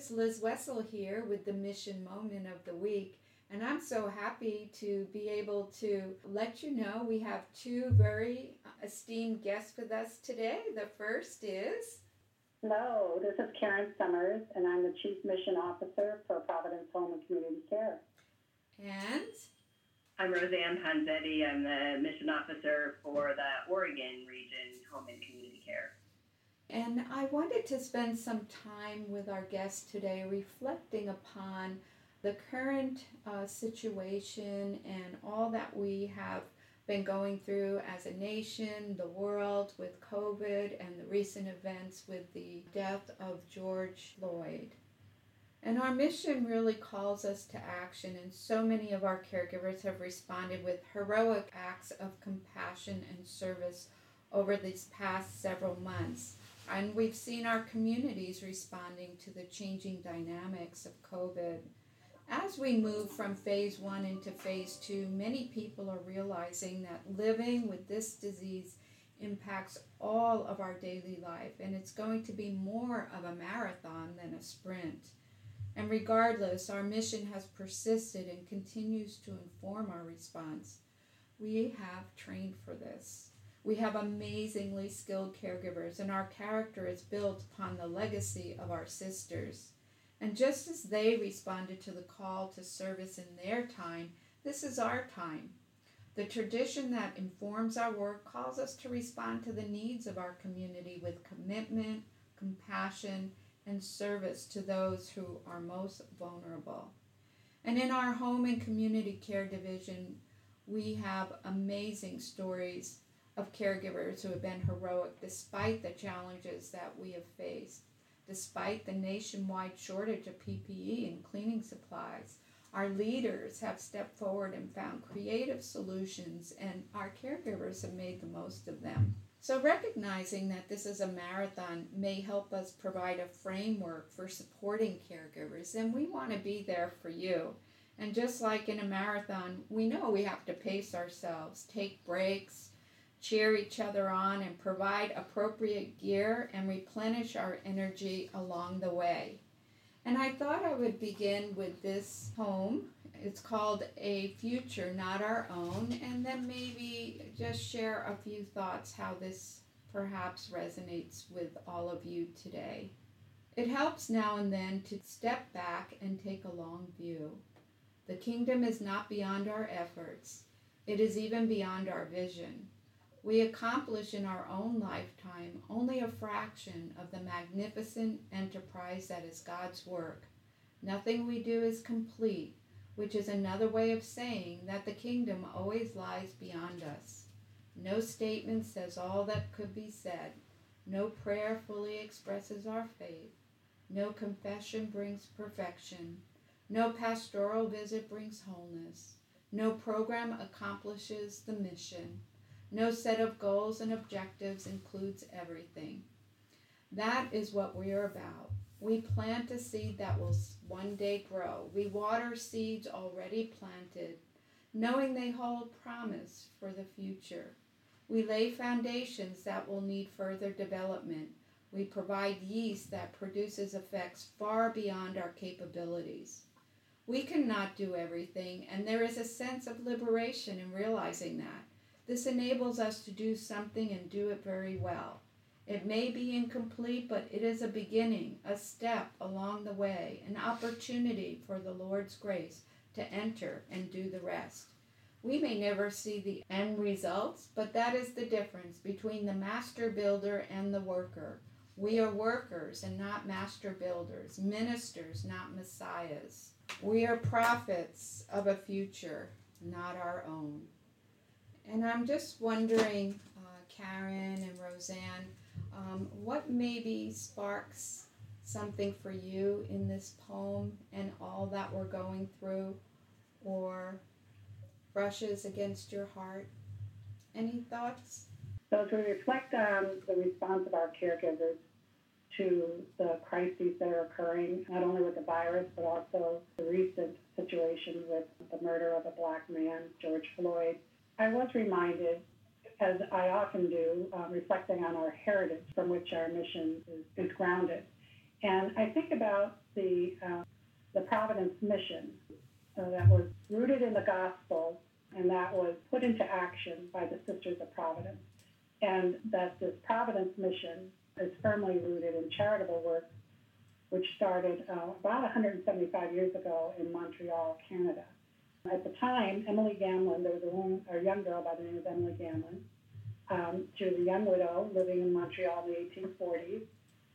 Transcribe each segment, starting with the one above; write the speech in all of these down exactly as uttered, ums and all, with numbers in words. it's Liz Wessel here with the Mission Moment of the Week, and I'm so happy to be able to let you know we have two very esteemed guests with us today. The first is... Hello, this is Karen Summers, and I'm the Chief Mission Officer for Providence Home and Community Care. And... I'm Roseanne Panzetti. I'm the Mission Officer for the Oregon Region Home and Community Care. And I wanted to spend some time with our guests today reflecting upon the current uh, situation and all that we have been going through as a nation, the world, with COVID, and the recent events with the death of George Floyd. And our mission really calls us to action, and so many of our caregivers have responded with heroic acts of compassion and service over these past several months. And we've seen our communities responding to the changing dynamics of COVID. As we move from phase one into phase two, many people are realizing that living with this disease impacts all of our daily life, and it's going to be more of a marathon than a sprint. And regardless, our mission has persisted and continues to inform our response. We have trained for this. We have amazingly skilled caregivers, and our character is built upon the legacy of our sisters. And just as they responded to the call to service in their time, this is our time. The tradition that informs our work calls us to respond to the needs of our community with commitment, compassion, and service to those who are most vulnerable. And in our home and community care division, we have amazing stories of caregivers who have been heroic despite the challenges that we have faced. Despite the nationwide shortage of P P E and cleaning supplies, our leaders have stepped forward and found creative solutions, and our caregivers have made the most of them. So recognizing that this is a marathon may help us provide a framework for supporting caregivers, and we want to be there for you. And just like in a marathon, we know we have to pace ourselves, take breaks, cheer each other on, and provide appropriate gear and replenish our energy along the way. And I thought I would begin with this poem. It's called A Future Not Our Own, and then maybe just share a few thoughts how this perhaps resonates with all of you today. It helps now and then to step back and take a long view. The kingdom is not beyond our efforts. It is even beyond our vision. We accomplish in our own lifetime only a fraction of the magnificent enterprise that is God's work. Nothing we do is complete, which is another way of saying that the kingdom always lies beyond us. No statement says all that could be said. No prayer fully expresses our faith. No confession brings perfection. No pastoral visit brings wholeness. No program accomplishes the mission. No set of goals and objectives includes everything. That is what we are about. We plant a seed that will one day grow. We water seeds already planted, knowing they hold promise for the future. We lay foundations that will need further development. We provide yeast that produces effects far beyond our capabilities. We cannot do everything, and there is a sense of liberation in realizing that. This enables us to do something and do it very well. It may be incomplete, but it is a beginning, a step along the way, an opportunity for the Lord's grace to enter and do the rest. We may never see the end results, but that is the difference between the master builder and the worker. We are workers and not master builders, ministers, not messiahs. We are prophets of a future, not our own. And I'm just wondering, uh, Karen and Roseanne, um, what maybe sparks something for you in this poem and all that we're going through, or brushes against your heart? Any thoughts? So to reflect on the response of our caregivers to the crises that are occurring, not only with the virus, but also the recent situation with the murder of a black man, George Floyd, I was reminded, as I often do, uh, reflecting on our heritage from which our mission is, is grounded. And I think about the uh, the Providence mission uh, that was rooted in the gospel and that was put into action by the Sisters of Providence, and that this Providence mission is firmly rooted in charitable work, which started uh, about one hundred seventy-five years ago in Montreal, Canada. At the time, Emily Gamlin, there was a, woman, a young girl by the name of Emily Gamlin. Um, she was a young widow living in Montreal in the eighteen forties,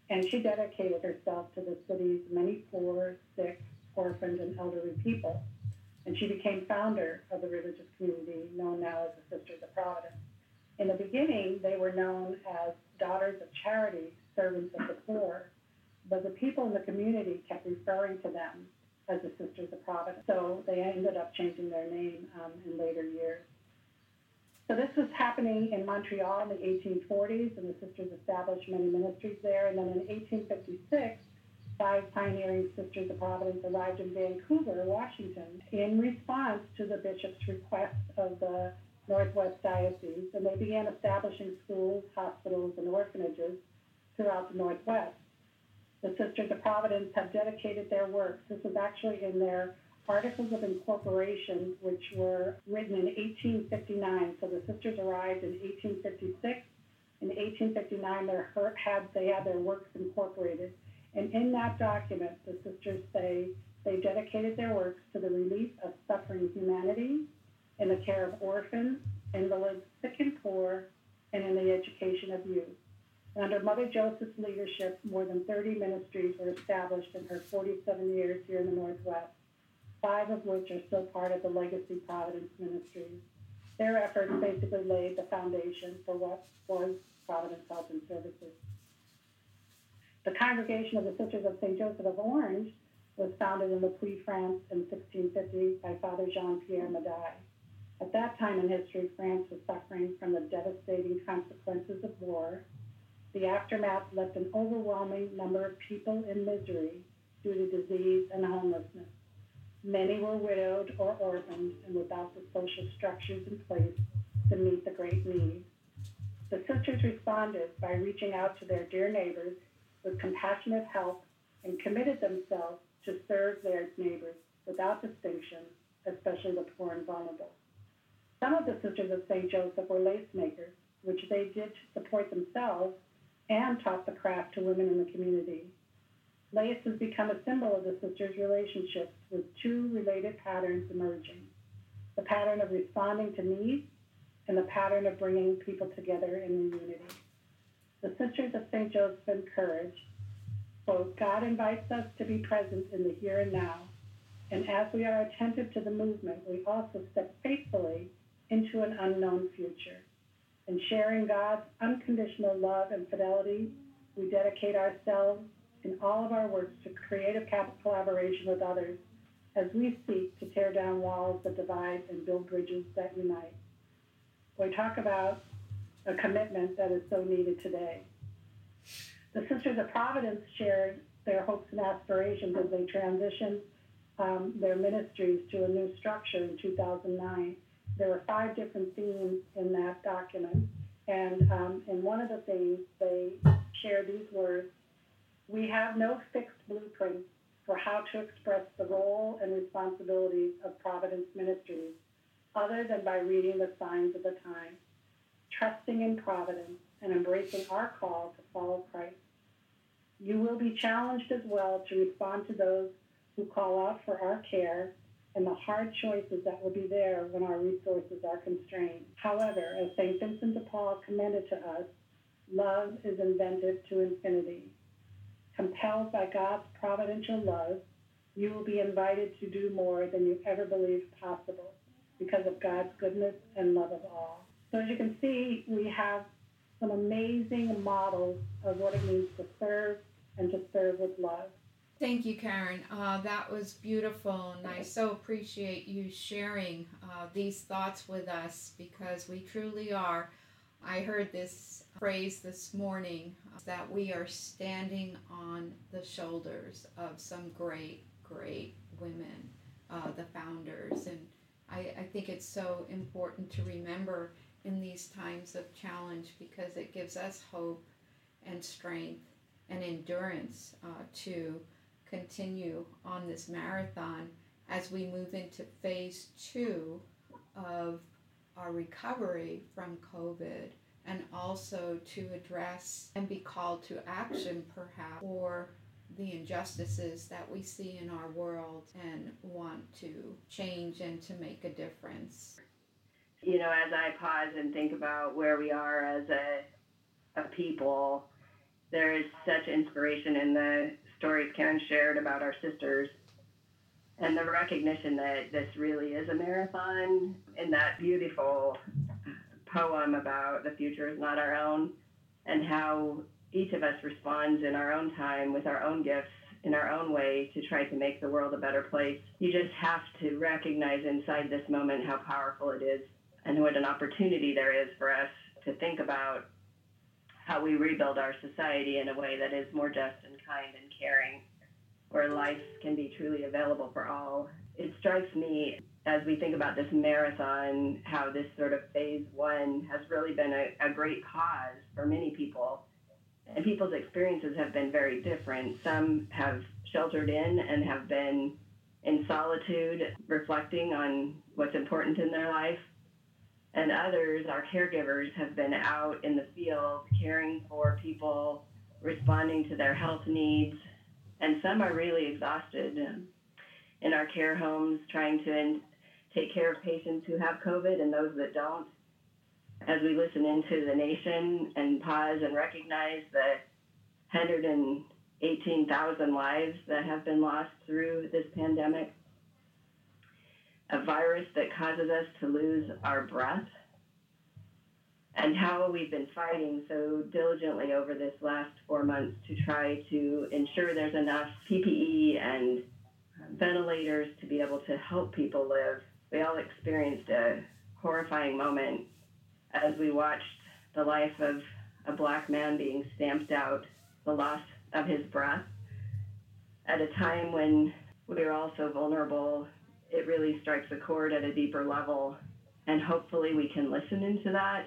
and she dedicated herself to the city's many poor, sick, orphaned, and elderly people. And she became founder of the religious community known now as the Sisters of Providence. In the beginning, they were known as Daughters of Charity, Servants of the Poor, but the people in the community kept referring to them as the Sisters of Providence. So they ended up changing their name um, in later years. So this was happening in Montreal in the eighteen forties, and the sisters established many ministries there. And then in eighteen fifty-six, five pioneering Sisters of Providence arrived in Vancouver, Washington, in response to the bishop's request of the Northwest Diocese, and they began establishing schools, hospitals, and orphanages throughout the Northwest. The Sisters of Providence have dedicated their work. This was actually in their Articles of Incorporation, which were written in eighteen fifty-nine. So the sisters arrived in eighteen fifty-six. In eighteen fifty-nine, they had, they had their works incorporated. And in that document, the sisters say they dedicated their works to the relief of suffering humanity, in the care of orphans, invalids, sick and poor, and in the education of youth. And under Mother Joseph's leadership, more than thirty ministries were established in her forty-seven years here in the Northwest, five of which are still part of the Legacy Providence Ministries. Their efforts basically laid the foundation for what was Providence Health and Services. The Congregation of the Sisters of Saint Joseph of Orange was founded in Le Puy, France in sixteen fifty by Father Jean-Pierre Medaille. At that time in history, France was suffering from the devastating consequences of war. The aftermath left an overwhelming number of people in misery due to disease and homelessness. Many were widowed or orphaned and without the social structures in place to meet the great need. The sisters responded by reaching out to their dear neighbors with compassionate help and committed themselves to serve their neighbors without distinction, especially the poor and vulnerable. Some of the Sisters of Saint Joseph were lace makers, which they did to support themselves and taught the craft to women in the community. Lace has become a symbol of the sisters' relationships, with two related patterns emerging: the pattern of responding to needs and the pattern of bringing people together in unity. The Sisters of Saint Joseph encourage, quote, "God invites us to be present in the here and now, and as we are attentive to the movement, we also step faithfully into an unknown future. In sharing God's unconditional love and fidelity, we dedicate ourselves in all of our works to creative collaboration with others as we seek to tear down walls that divide and build bridges that unite." We talk about a commitment that is so needed today. The Sisters of Providence shared their hopes and aspirations as they transitioned um, their ministries to a new structure in two thousand nine. There were five different themes in that document, and um, in one of the themes, they shared these words: "We have no fixed blueprint for how to express the role and responsibilities of Providence ministries other than by reading the signs of the time, trusting in Providence, and embracing our call to follow Christ. You will be challenged as well to respond to those who call out for our care and the hard choices that will be there when our resources are constrained. However, as Saint Vincent de Paul commended to us, love is inventive to infinity. Compelled by God's providential love, you will be invited to do more than you ever believed possible because of God's goodness and love of all." So as you can see, we have some amazing models of what it means to serve and to serve with love. Thank you, Karen. Uh, that was beautiful, and I so appreciate you sharing uh, these thoughts with us, because we truly are. I heard this phrase this morning, uh, that we are standing on the shoulders of some great, great women, uh, the founders, and I, I think it's so important to remember in these times of challenge, because it gives us hope and strength and endurance uh, to continue on this marathon as we move into phase two of our recovery from COVID, and also to address and be called to action perhaps for the injustices that we see in our world and want to change and to make a difference. You know, as I pause and think about where we are as a, a people, there is such inspiration in the stories Karen shared about our sisters and the recognition that this really is a marathon. In that beautiful poem about the future is not our own, and how each of us responds in our own time with our own gifts in our own way to try to make the world a better place. You just have to recognize inside this moment how powerful it is and what an opportunity there is for us to think about how we rebuild our society in a way that is more just and kind and caring, where life can be truly available for all. It strikes me as we think about this marathon, how this sort of phase one has really been a, a great cause for many people. And people's experiences have been very different. Some have sheltered in and have been in solitude, reflecting on what's important in their life. And others, our caregivers, have been out in the field caring for people, responding to their health needs. And some are really exhausted in our care homes, trying to take care of patients who have COVID and those that don't. As we listen into the nation and pause and recognize the one hundred eighteen thousand lives that have been lost through this pandemic, a virus that causes us to lose our breath, and how we've been fighting so diligently over this last four months to try to ensure there's enough P P E and ventilators to be able to help people live. We all experienced a horrifying moment as we watched the life of a Black man being stamped out, the loss of his breath, at a time when we are all so vulnerable. It really strikes a chord at a deeper level, and hopefully we can listen into that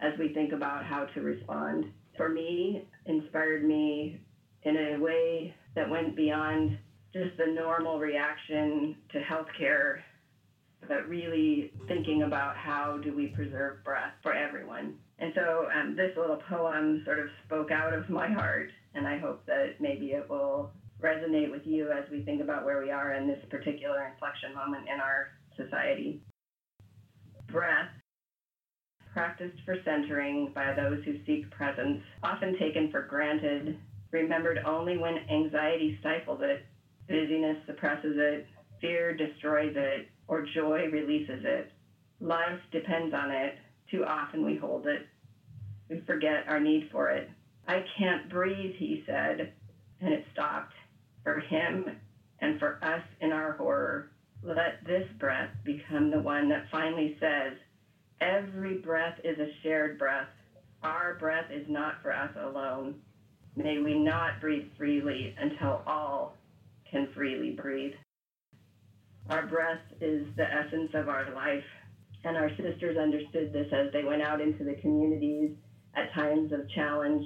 as we think about how to respond. For me, inspired me in a way that went beyond just the normal reaction to healthcare, but really thinking about how do we preserve breath for everyone. And so um, this little poem sort of spoke out of my heart, and I hope that maybe it will resonate with you as we think about where we are in this particular inflection moment in our society. Breath, practiced for centering by those who seek presence, often taken for granted, remembered only when anxiety stifles it, busyness suppresses it, fear destroys it, or joy releases it. Life depends on it. Too often we hold it. We forget our need for it. I can't breathe, he said, and it stopped. For him and for us in our horror, let this breath become the one that finally says, every breath is a shared breath. Our breath is not for us alone. May we not breathe freely until all can freely breathe. Our breath is the essence of our life, and our sisters understood this as they went out into the communities at times of challenge,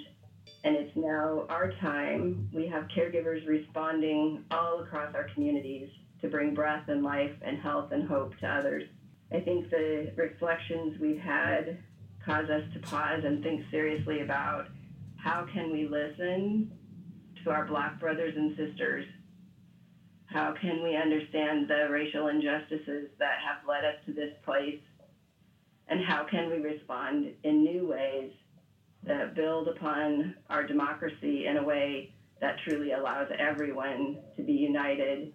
and it's now our time. We have caregivers responding all across our communities to bring breath and life and health and hope to others. I think the reflections we've had cause us to pause and think seriously about how can we listen to our Black brothers and sisters. How can we understand the racial injustices that have led us to this place? And how can we respond in new ways that build upon our democracy in a way that truly allows everyone to be united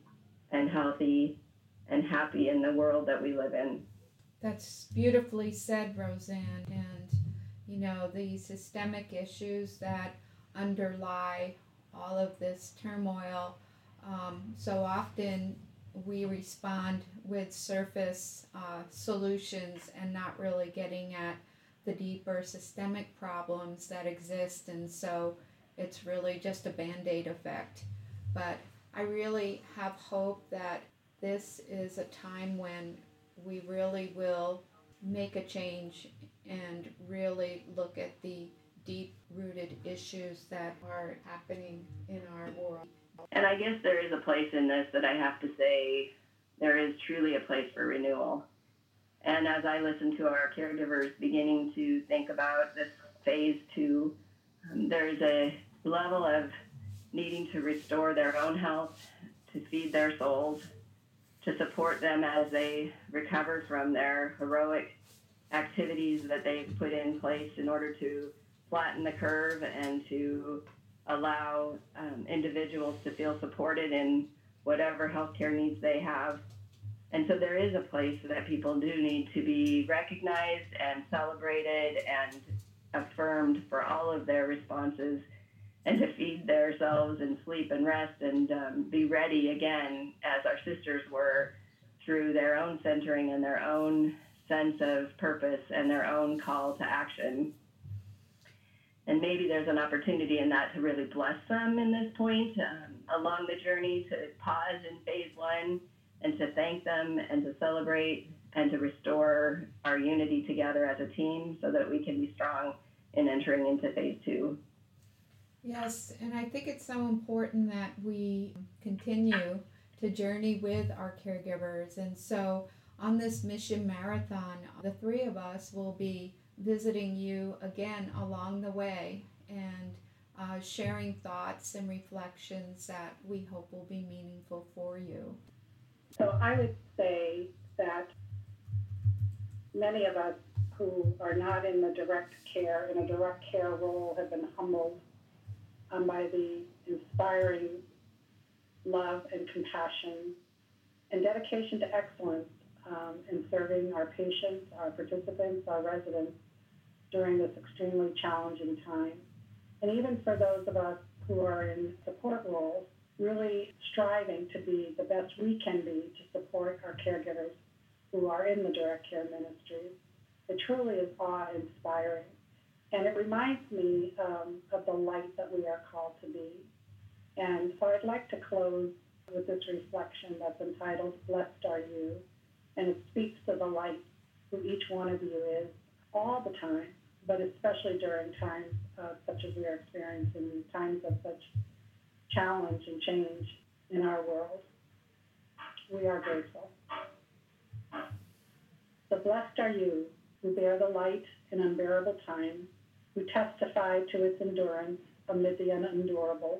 and healthy and happy in the world that we live in? That's beautifully said, Roseanne. And, you know, the systemic issues that underlie all of this turmoil, Um, so often we respond with surface uh, solutions and not really getting at the deeper systemic problems that exist. And so it's really just a Band-Aid effect. But I really have hope that this is a time when we really will make a change and really look at the deep-rooted issues issues that are happening in our world. And I guess there is a place in this that I have to say there is truly a place for renewal. And as I listen to our caregivers beginning to think about this phase two, um, there's a level of needing to restore their own health, to feed their souls, to support them as they recover from their heroic activities that they've put in place in order to flatten the curve and to allow um, individuals to feel supported in whatever healthcare needs they have. And so there is a place that people do need to be recognized and celebrated and affirmed for all of their responses, and to feed themselves and sleep and rest and um, be ready again, as our sisters were, through their own centering and their own sense of purpose and their own call to action. And maybe there's an opportunity in that to really bless them in this point um, along the journey, to pause in phase one and to thank them and to celebrate and to restore our unity together as a team so that we can be strong in entering into phase two. Yes, and I think it's so important that we continue to journey with our caregivers. And so on this mission marathon, the three of us will be visiting you again along the way and uh, sharing thoughts and reflections that we hope will be meaningful for you. So I would say that many of us who are not in the direct care, in a direct care role, have been humbled Um, by the inspiring love and compassion and dedication to excellence um, in serving our patients, our participants, our residents during this extremely challenging time. And even for those of us who are in support roles, really striving to be the best we can be to support our caregivers who are in the direct care ministry. It truly is awe-inspiring. And it reminds me um, of the light that we are called to be. And so I'd like to close with this reflection that's entitled, Blessed Are You. And it speaks to the light who each one of you is all the time, but especially during times uh, such as we are experiencing, times of such challenge and change in our world. We are grateful. So blessed are you who bear the light in unbearable times, who testify to its endurance amid the unendurable,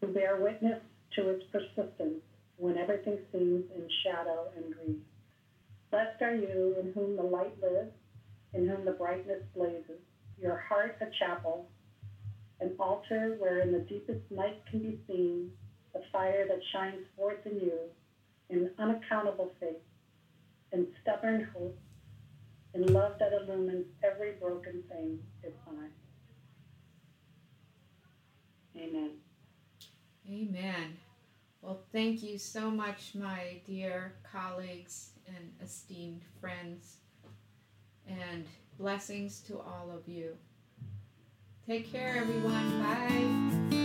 who bear witness to its persistence when everything seems in shadow and grief. Blessed are you in whom the light lives, in whom the brightness blazes, your heart a chapel, an altar where in the deepest night can be seen the fire that shines forth in you, in unaccountable faith, in stubborn hope, in love that illumines every broken thing is mine. Amen. Amen. Well, thank you so much, my dear colleagues and esteemed friends, and blessings to all of you. Take care, everyone. Bye.